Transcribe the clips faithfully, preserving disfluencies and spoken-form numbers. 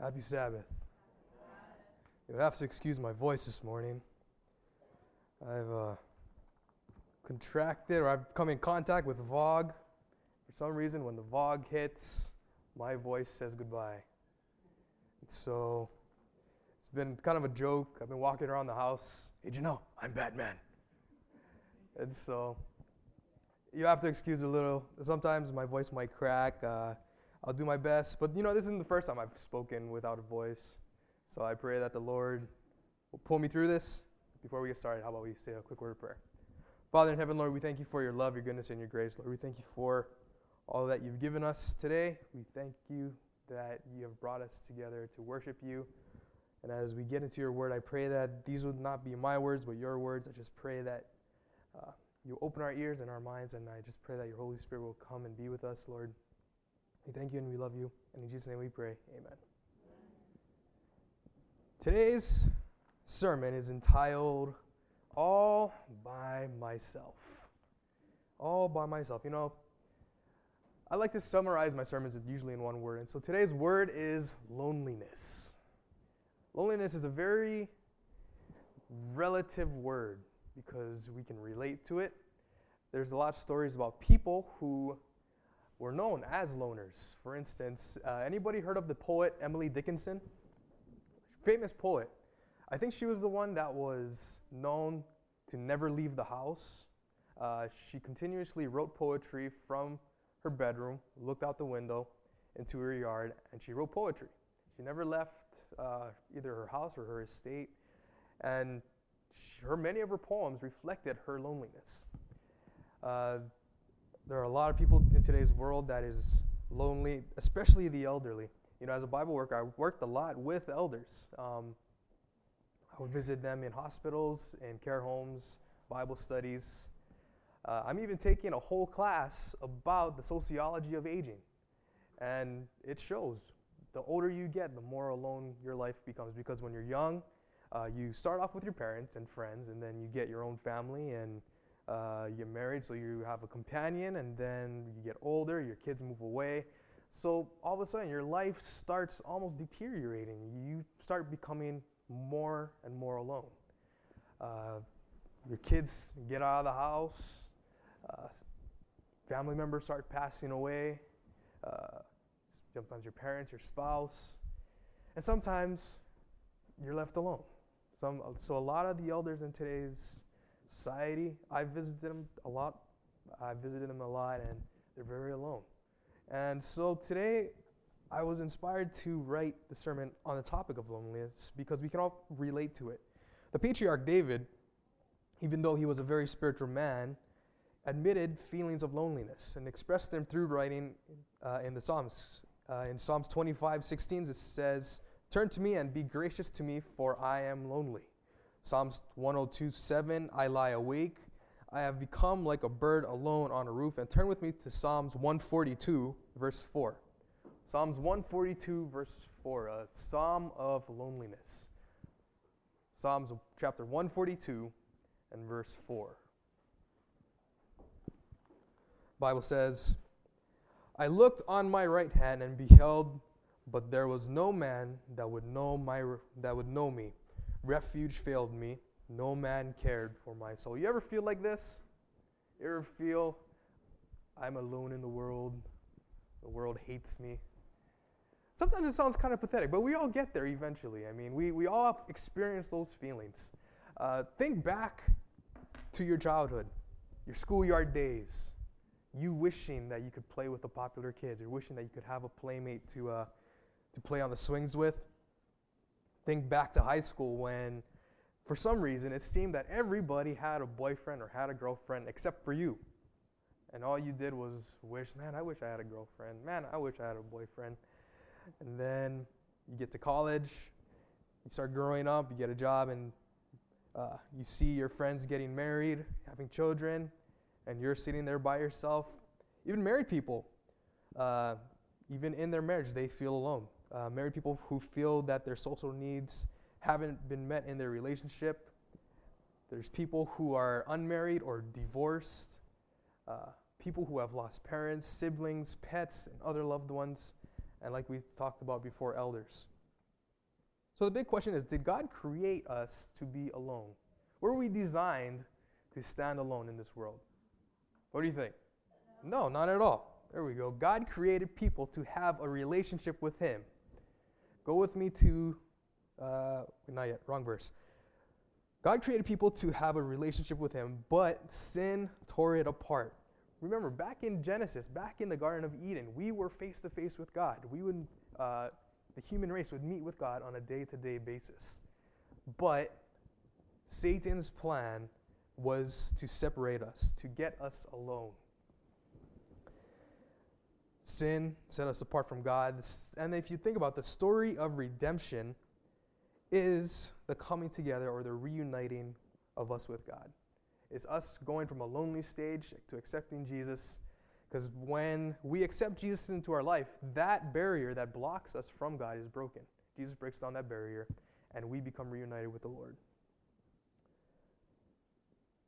Happy Sabbath. You'll have to excuse my voice this morning. I've uh, contracted, or I've come in contact with Vogue. For some reason, when the Vogue hits, my voice says goodbye. And so, it's been kind of a joke. I've been walking around the house. Hey, did you know, I'm Batman. And so, you have to excuse a little. Sometimes my voice might crack. Uh, I'll do my best, but you know, this isn't the first time I've spoken without a voice, so I pray that the Lord will pull me through this. Before we get started, how about we say a quick word of prayer? Father in heaven, Lord, we thank you for your love, your goodness, and your grace. Lord, we thank you for all that you've given us today. We thank you that you have brought us together to worship you, and as we get into your word, I pray that these would not be my words, but your words. I just pray that uh, you open our ears and our minds, and I just pray that your Holy Spirit will come and be with us, Lord. We thank you and we love you, and in Jesus' name we pray, amen. Today's sermon is entitled, All by Myself. All by myself. You know, I like to summarize my sermons usually in one word, and so today's word is loneliness. Loneliness is a very relative word because we can relate to it. There's a lot of stories about people who were known as loners. For instance, uh, anybody heard of the poet Emily Dickinson? Famous poet. I think she was the one that was known to never leave the house. Uh, she continuously wrote poetry from her bedroom, looked out the window into her yard, and she wrote poetry. She never left uh, either her house or her estate, and she, her many of her poems reflected her loneliness. Uh, There are a lot of people in today's world that is lonely, especially the elderly. You know, as a Bible worker, I worked a lot with elders. Um, I would visit them in hospitals, in care homes, Bible studies. Uh, I'm even taking a whole class about the sociology of aging. And it shows the older you get, the more alone your life becomes. Because when you're young, uh, you start off with your parents and friends, and then you get your own family, and Uh, you're married, so you have a companion, and then you get older, your kids move away. So all of a sudden, your life starts almost deteriorating. You start becoming more and more alone. Uh, your kids get out of the house. Uh, family members start passing away. Uh, sometimes your parents, your spouse. And sometimes you're left alone. Some, so a lot of the elders in today's society, I visited them a lot. I visited them a lot, and they're very alone. And so today, I was inspired to write the sermon on the topic of loneliness because we can all relate to it. The patriarch David, even though he was a very spiritual man, admitted feelings of loneliness and expressed them through writing uh, in the Psalms. Uh, in Psalms twenty-five sixteen, it says, "Turn to me and be gracious to me, for I am lonely." Psalms one oh two seven, I lie awake. I have become like a bird alone on a roof. And turn with me to Psalms one forty-two, verse four. Psalms one forty-two, verse four, a psalm of loneliness. Psalms chapter one forty-two and verse four. The Bible says, I looked on my right hand and beheld, but there was no man that would know my that would know me. Refuge failed me. No man cared for my soul. You ever feel like this? You ever feel, I'm alone in the world. The world hates me. Sometimes it sounds kind of pathetic, but we all get there eventually. I mean, we, we all experience those feelings. Uh, think back to your childhood, your schoolyard days, you wishing that you could play with the popular kids, you're wishing that you could have a playmate to uh, to play on the swings with. Think back to high school when, for some reason, it seemed that everybody had a boyfriend or had a girlfriend except for you. And all you did was wish, man, I wish I had a girlfriend. Man, I wish I had a boyfriend. And then you get to college, you start growing up, you get a job, and uh, you see your friends getting married, having children, and you're sitting there by yourself. Even married people, uh, even in their marriage, they feel alone. Uh, married people who feel that their social needs haven't been met in their relationship. There's people who are unmarried or divorced. Uh, people who have lost parents, siblings, pets, and other loved ones. And like we talked about before, elders. So the big question is, did God create us to be alone? Were we designed to stand alone in this world? What do you think? No, not at all. There we go. God created people to have a relationship with him. Go with me to, uh, not yet, wrong verse. God created people to have a relationship with him, but sin tore it apart. Remember, back in Genesis, back in the Garden of Eden, we were face-to-face with God. We would, uh, the human race would meet with God on a day-to-day basis. But Satan's plan was to separate us, to get us alone. Sin set us apart from God. And if you think about the story of redemption, is the coming together or the reuniting of us with God. It's us going from a lonely stage to accepting Jesus, because when we accept Jesus into our life, that barrier that blocks us from God is broken. Jesus breaks down that barrier, and we become reunited with the Lord.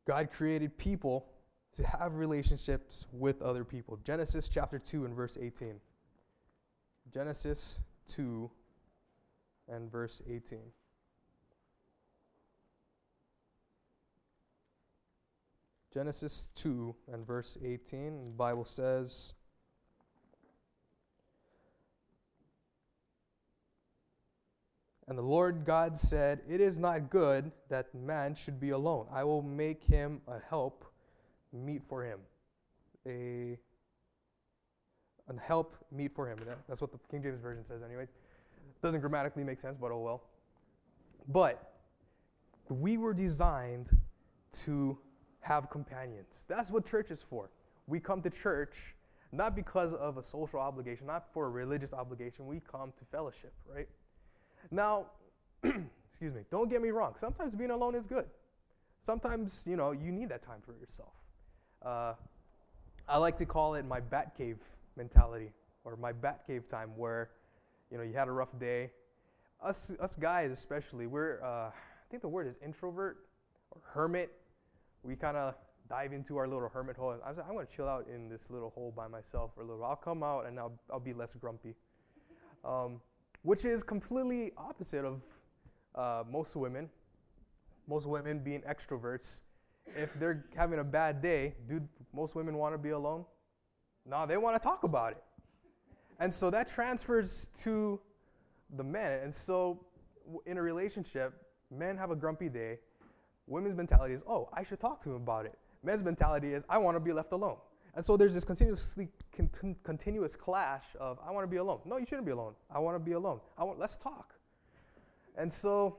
God created people to have relationships with other people. Genesis chapter two and verse eighteen. Genesis two and verse eighteen. Genesis two and verse eighteen, the Bible says, "And the Lord God said, it is not good that man should be alone. I will make him a help meet for him." A, a help meet for him. That's what the King James Version says anyway. Doesn't grammatically make sense, but oh well. But we were designed to have companions. That's what church is for. We come to church not because of a social obligation, not for a religious obligation. We come to fellowship, right? Now, excuse me, don't get me wrong. Sometimes being alone is good. Sometimes, you know, you need that time for yourself. Uh, I like to call it my bat cave mentality, or my bat cave time, where, you know, you had a rough day. Us us guys especially, we're, uh, I think the word is introvert or hermit. We kind of dive into our little hermit hole. I was like, I'm going to chill out in this little hole by myself for a little while. I'll come out and I'll, I'll be less grumpy. Um, which is completely opposite of uh, most women. Most women being extroverts. If they're having a bad day, do most women want to be alone? No, they want to talk about it. And so that transfers to the men. And so w- in a relationship, men have a grumpy day. Women's mentality is, oh, I should talk to him about it. Men's mentality is, I want to be left alone. And so there's this continuously con- continuous clash of, I want to be alone. No, you shouldn't be alone. I want to be alone. I want, let's talk. And so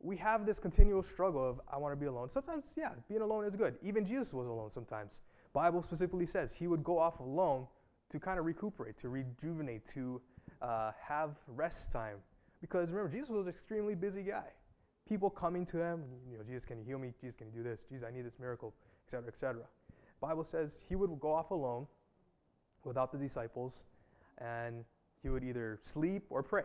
we have this continual struggle of, I want to be alone. Sometimes, yeah, being alone is good. Even Jesus was alone sometimes. Bible specifically says he would go off alone to kind of recuperate, to rejuvenate, to uh, have rest time. Because remember, Jesus was an extremely busy guy. People coming to him, you know, Jesus, can you heal me? Jesus, can you do this? Jesus, I need this miracle, et cetera, et cetera. Bible says he would go off alone without the disciples, and he would either sleep or pray.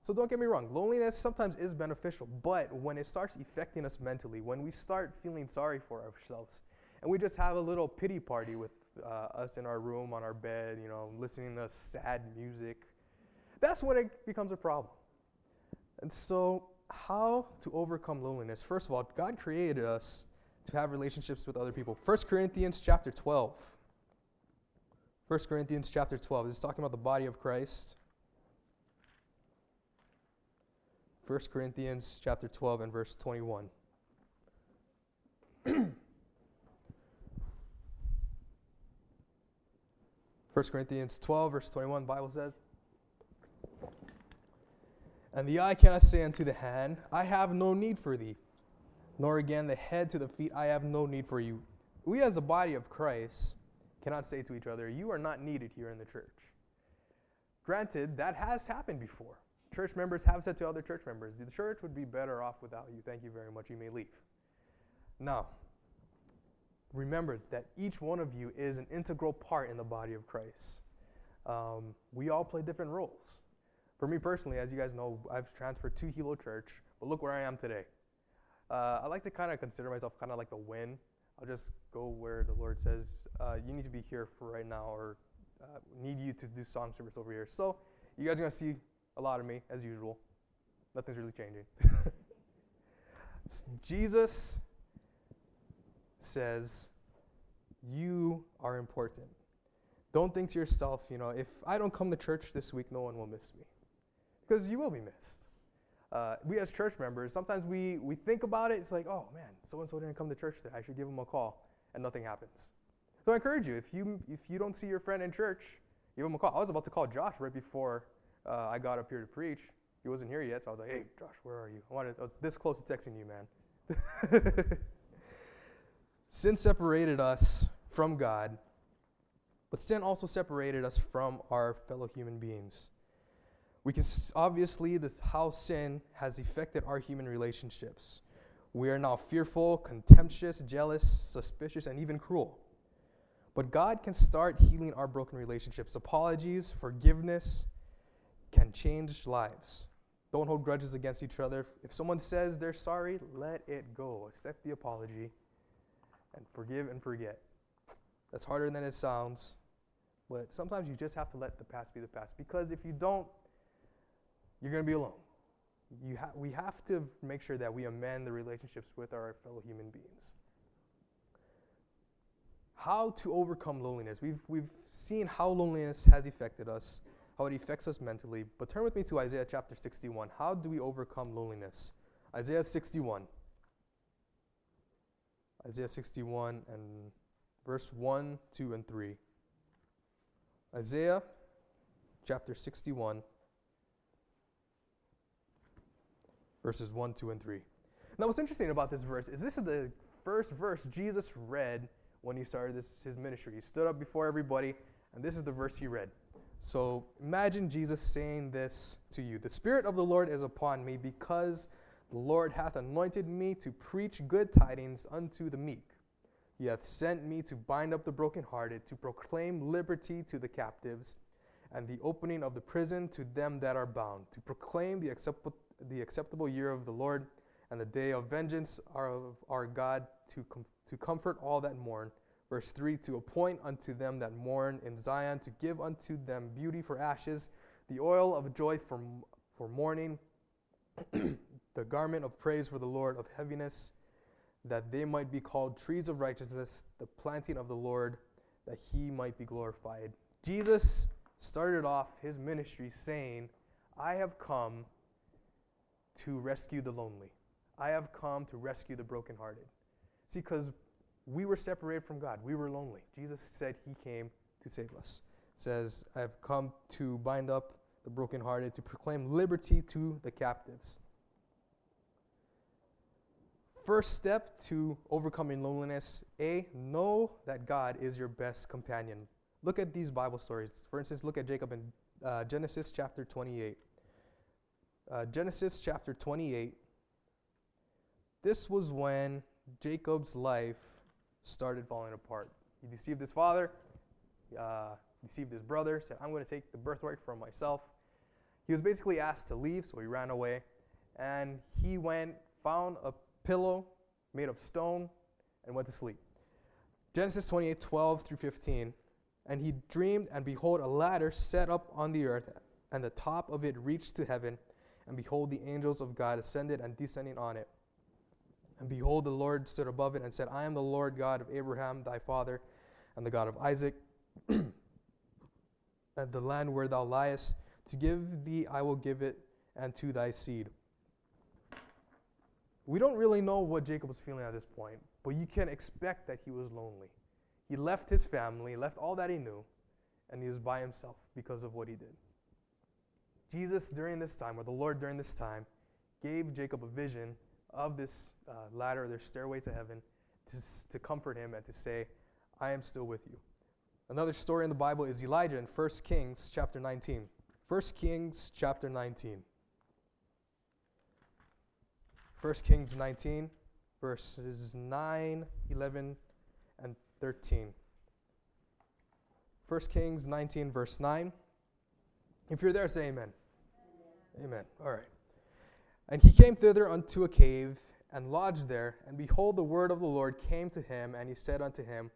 So don't get me wrong, loneliness sometimes is beneficial, but when it starts affecting us mentally, when we start feeling sorry for ourselves, and we just have a little pity party with uh, us in our room, on our bed, you know, listening to sad music, that's when it becomes a problem. And so, how to overcome loneliness? First of all, God created us to have relationships with other people. First Corinthians chapter twelve. First Corinthians chapter twelve. This is talking about the body of Christ. First Corinthians chapter twelve and verse twenty-one. First Corinthians twelve, verse twenty-one, the Bible says, "And the eye cannot say unto the hand, I have no need for thee, nor again the head to the feet, I have no need for you." We as the body of Christ cannot say to each other, you are not needed here in the church. Granted, that has happened before. Church members have said to other church members, the church would be better off without you. Thank you very much. You may leave. Now, remember that each one of you is an integral part in the body of Christ. Um, we all play different roles. For me personally, as you guys know, I've transferred to Hilo Church, but look where I am today. Uh, I like to kind of consider myself kind of like the wind. I'll just go where the Lord says, uh, you need to be here for right now, or uh, need you to do song service over here. So you guys are going to see a lot of me, as usual. nothing's really changing. Jesus says, you are important. Don't think to yourself, you know, if I don't come to church this week, no one will miss me. Because you will be missed. Uh, we as church members, sometimes we, we think about it. It's like, oh, man, so-and-so didn't come to church today. I should give them a call, and nothing happens. So I encourage you, if you if you don't see your friend in church, give him a call. I was about to call Josh right before uh, I got up here to preach. He wasn't here yet, so I was like, hey, Josh, where are you? I, wanted, I was this close to texting you, man. Sin separated us from God, but sin also separated us from our fellow human beings. We can s- obviously this how sin has affected our human relationships. We are now fearful, contemptuous, jealous, suspicious, and even cruel. But God can start healing our broken relationships. Apologies, forgiveness can change lives. Don't hold grudges against each other. If someone says they're sorry, let it go. Accept the apology and forgive and forget. That's harder than it sounds. But sometimes you just have to let the past be the past. Because if you don't, you're going to be alone. You ha- we have to make sure that we amend the relationships with our fellow human beings. How to overcome loneliness. We've, we've seen how loneliness has affected us, how it affects us mentally. But turn with me to Isaiah chapter sixty-one. How do we overcome loneliness? Isaiah sixty-one. Isaiah sixty-one and verse one, two, and three. Isaiah chapter sixty-one, verses one, two, and three. Now what's interesting about this verse is this is the first verse Jesus read when he started this, his ministry. He stood up before everybody, and this is the verse he read. So imagine Jesus saying this to you. The Spirit of the Lord is upon me, because the Lord hath anointed me to preach good tidings unto the meek. He hath sent me to bind up the brokenhearted, to proclaim liberty to the captives, and the opening of the prison to them that are bound, to proclaim the, accept- the acceptable year of the Lord, and the day of vengeance of our God, to com- to comfort all that mourn. Verse three, to appoint unto them that mourn in Zion, to give unto them beauty for ashes, the oil of joy for, for mourning, the garment of praise for the Lord of heaviness, that they might be called trees of righteousness, the planting of the Lord, that he might be glorified. Jesus started off his ministry saying, I have come to rescue the lonely. I have come to rescue the brokenhearted. See, because we were separated from God. We were lonely. Jesus said he came to save us. It says, I have come to bind up the brokenhearted, to proclaim liberty to the captives. First step to overcoming loneliness, A, know that God is your best companion. Look at these Bible stories. For instance, look at Jacob in uh, Genesis chapter twenty-eight. Uh, Genesis chapter twenty-eight. This was when Jacob's life started falling apart. He deceived his father, uh, deceived his brother, said, I'm going to take the birthright for myself. He was basically asked to leave, so he ran away. And he went, found a pillow made of stone, and went to sleep. Genesis twenty-eight, twelve through fifteen. And he dreamed, and behold, a ladder set up on the earth, and the top of it reached to heaven. And behold, the angels of God ascended and descending on it. And behold, the Lord stood above it and said, I am the Lord God of Abraham, thy father, and the God of Isaac. At the land where thou liest, to give thee I will give it, and to thy seed. We don't really know what Jacob was feeling at this point, but you can expect that he was lonely. He left his family, left all that he knew, and he was by himself because of what he did. Jesus during this time, or the Lord during this time, gave Jacob a vision of this uh, ladder, their stairway to heaven, to, s- to comfort him and to say, I am still with you. Another story in the Bible is Elijah in First Kings chapter nineteen. First Kings chapter nineteen. First Kings nineteen, verses nine, eleven, and thirteen. First Kings nineteen, verse nine. If you're there, say amen. Amen. Amen. All right. And he came thither unto a cave, and lodged there. And behold, the word of the Lord came to him, and he said unto him,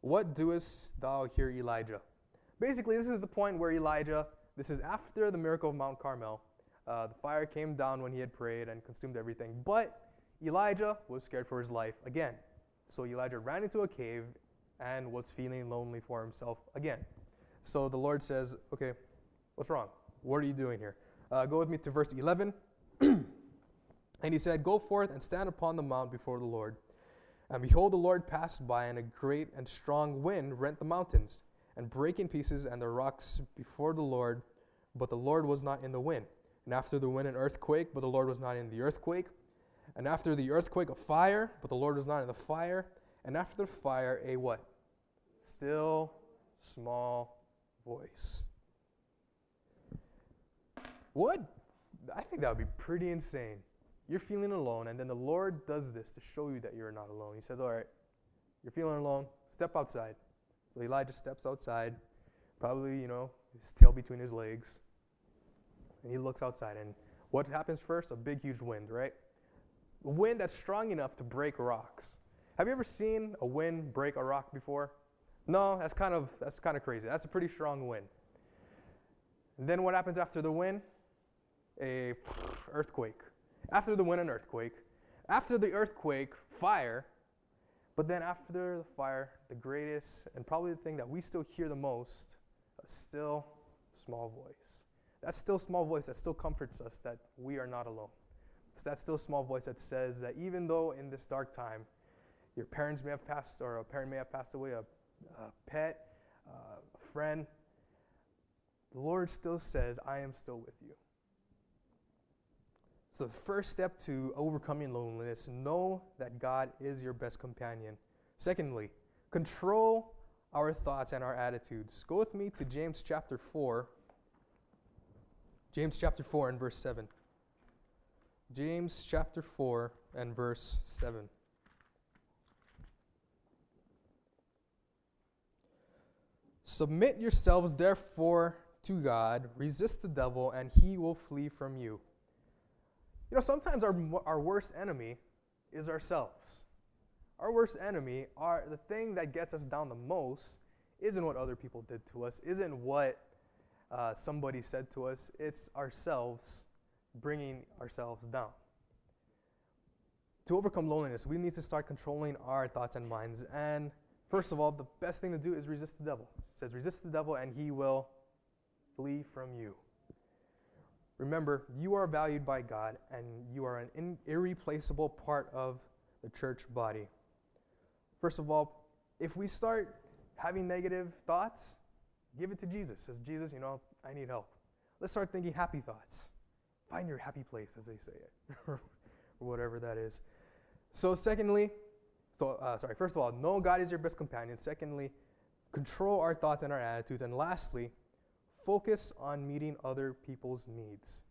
What doest thou here, Elijah? Basically, this is the point where Elijah, this is after the miracle of Mount Carmel, Uh, the fire came down when he had prayed and consumed everything. But Elijah was scared for his life again. So Elijah ran into a cave and was feeling lonely for himself again. So the Lord says, okay, what's wrong? What are you doing here? Uh, go with me to verse eleven. And he said, go forth and stand upon the mount before the Lord. And behold, the Lord passed by, and a great and strong wind rent the mountains, and brake in pieces and the rocks before the Lord. But the Lord was not in the wind. And after the wind, an earthquake, but the Lord was not in the earthquake. And after the earthquake, a fire, but the Lord was not in the fire. And after the fire, a what? Still small voice. What? I think that would be pretty insane. You're feeling alone, and then the Lord does this to show you that you're not alone. He says, all right, you're feeling alone, step outside. So Elijah steps outside, probably, you know, his tail between his legs, and he looks outside. And what happens first? A big, huge wind, right? A wind that's strong enough to break rocks. Have you ever seen a wind break a rock before? No, that's kind of that's kind of crazy. That's a pretty strong wind. And then what happens after the wind? A earthquake. After the wind, an earthquake. After the earthquake, fire. But then after the fire, the greatest and probably the thing that we still hear the most, a still small voice. That still small voice that still comforts us that we are not alone. It's that still small voice that says that even though in this dark time, your parents may have passed, or a parent may have passed away, a, a pet, uh, a friend, the Lord still says, I am still with you. So the first step to overcoming loneliness, know that God is your best companion. Secondly, control our thoughts and our attitudes. Go with me to James chapter four. James chapter four and verse seven. James chapter four and verse seven. Submit yourselves therefore to God, resist the devil, and he will flee from you. You know, sometimes our our worst enemy is ourselves. Our worst enemy, are the thing that gets us down the most, isn't what other people did to us, isn't what uh, somebody said to us. It's ourselves bringing ourselves down. To overcome loneliness, we need to start controlling our thoughts and minds. And first of all, the best thing to do is resist the devil. It says, resist the devil and he will flee from you. Remember, you are valued by God, and you are an in- irreplaceable part of the church body. First of all, if we start having negative thoughts, give it to Jesus. Says, Jesus, you know, I need help. Let's start thinking happy thoughts. Find your happy place, as they say it, or whatever that is. So secondly, so uh, sorry, first of all, know God is your best companion. Secondly, control our thoughts and our attitudes. And lastly, focus on meeting other people's needs.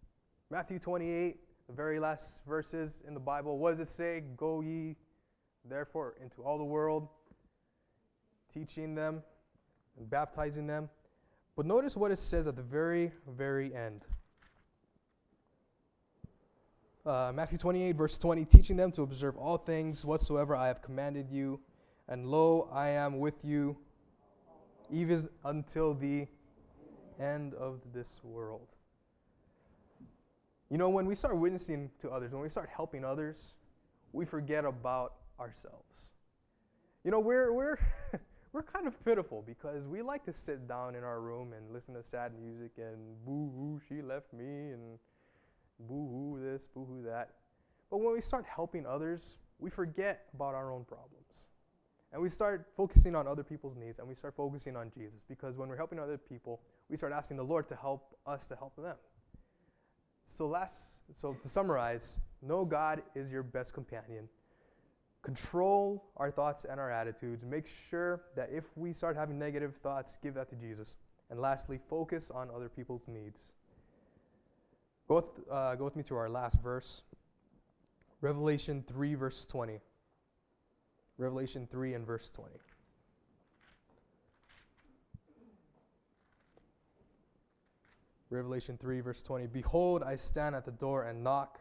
Matthew twenty-eight, the very last verses in the Bible, what does it say? Go ye, therefore, into all the world, teaching them and baptizing them. But notice what it says at the very, very end. Uh, Matthew twenty-eight, verse twenty, teaching them to observe all things whatsoever I have commanded you. And lo, I am with you, even until the end of this world. You know, when we start witnessing to others, when we start helping others, we forget about ourselves. You know, we're we're we're kind of pitiful because we like to sit down in our room and listen to sad music and boo-hoo, she left me, and boo-hoo this, boo-hoo that. But when we start helping others, we forget about our own problems. And we start focusing on other people's needs, and we start focusing on Jesus, because when we're helping other people, we start asking the Lord to help us to help them. So last, so to summarize, know God is your best companion. Control our thoughts and our attitudes. Make sure that if we start having negative thoughts, give that to Jesus. And lastly, focus on other people's needs. Go with, uh, go with me to our last verse, Revelation three, verse twenty. Revelation three and verse twenty. Revelation three, verse twenty. Behold, I stand at the door and knock.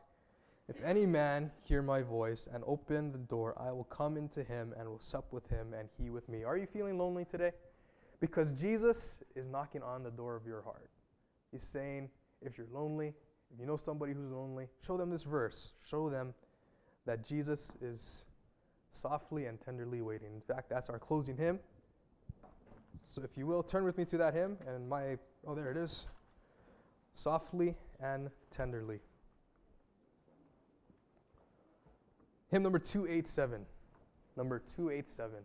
If any man hear my voice and open the door, I will come into him and will sup with him and he with me. Are you feeling lonely today? Because Jesus is knocking on the door of your heart. He's saying, if you're lonely, If you know somebody who's lonely, show them this verse. Show them that Jesus is softly and tenderly waiting. In fact, that's our closing hymn. So if you will, turn with me to that hymn. And my, oh, there it is. Softly and tenderly. Hymn number two eighty-seven. Number two eighty-seven.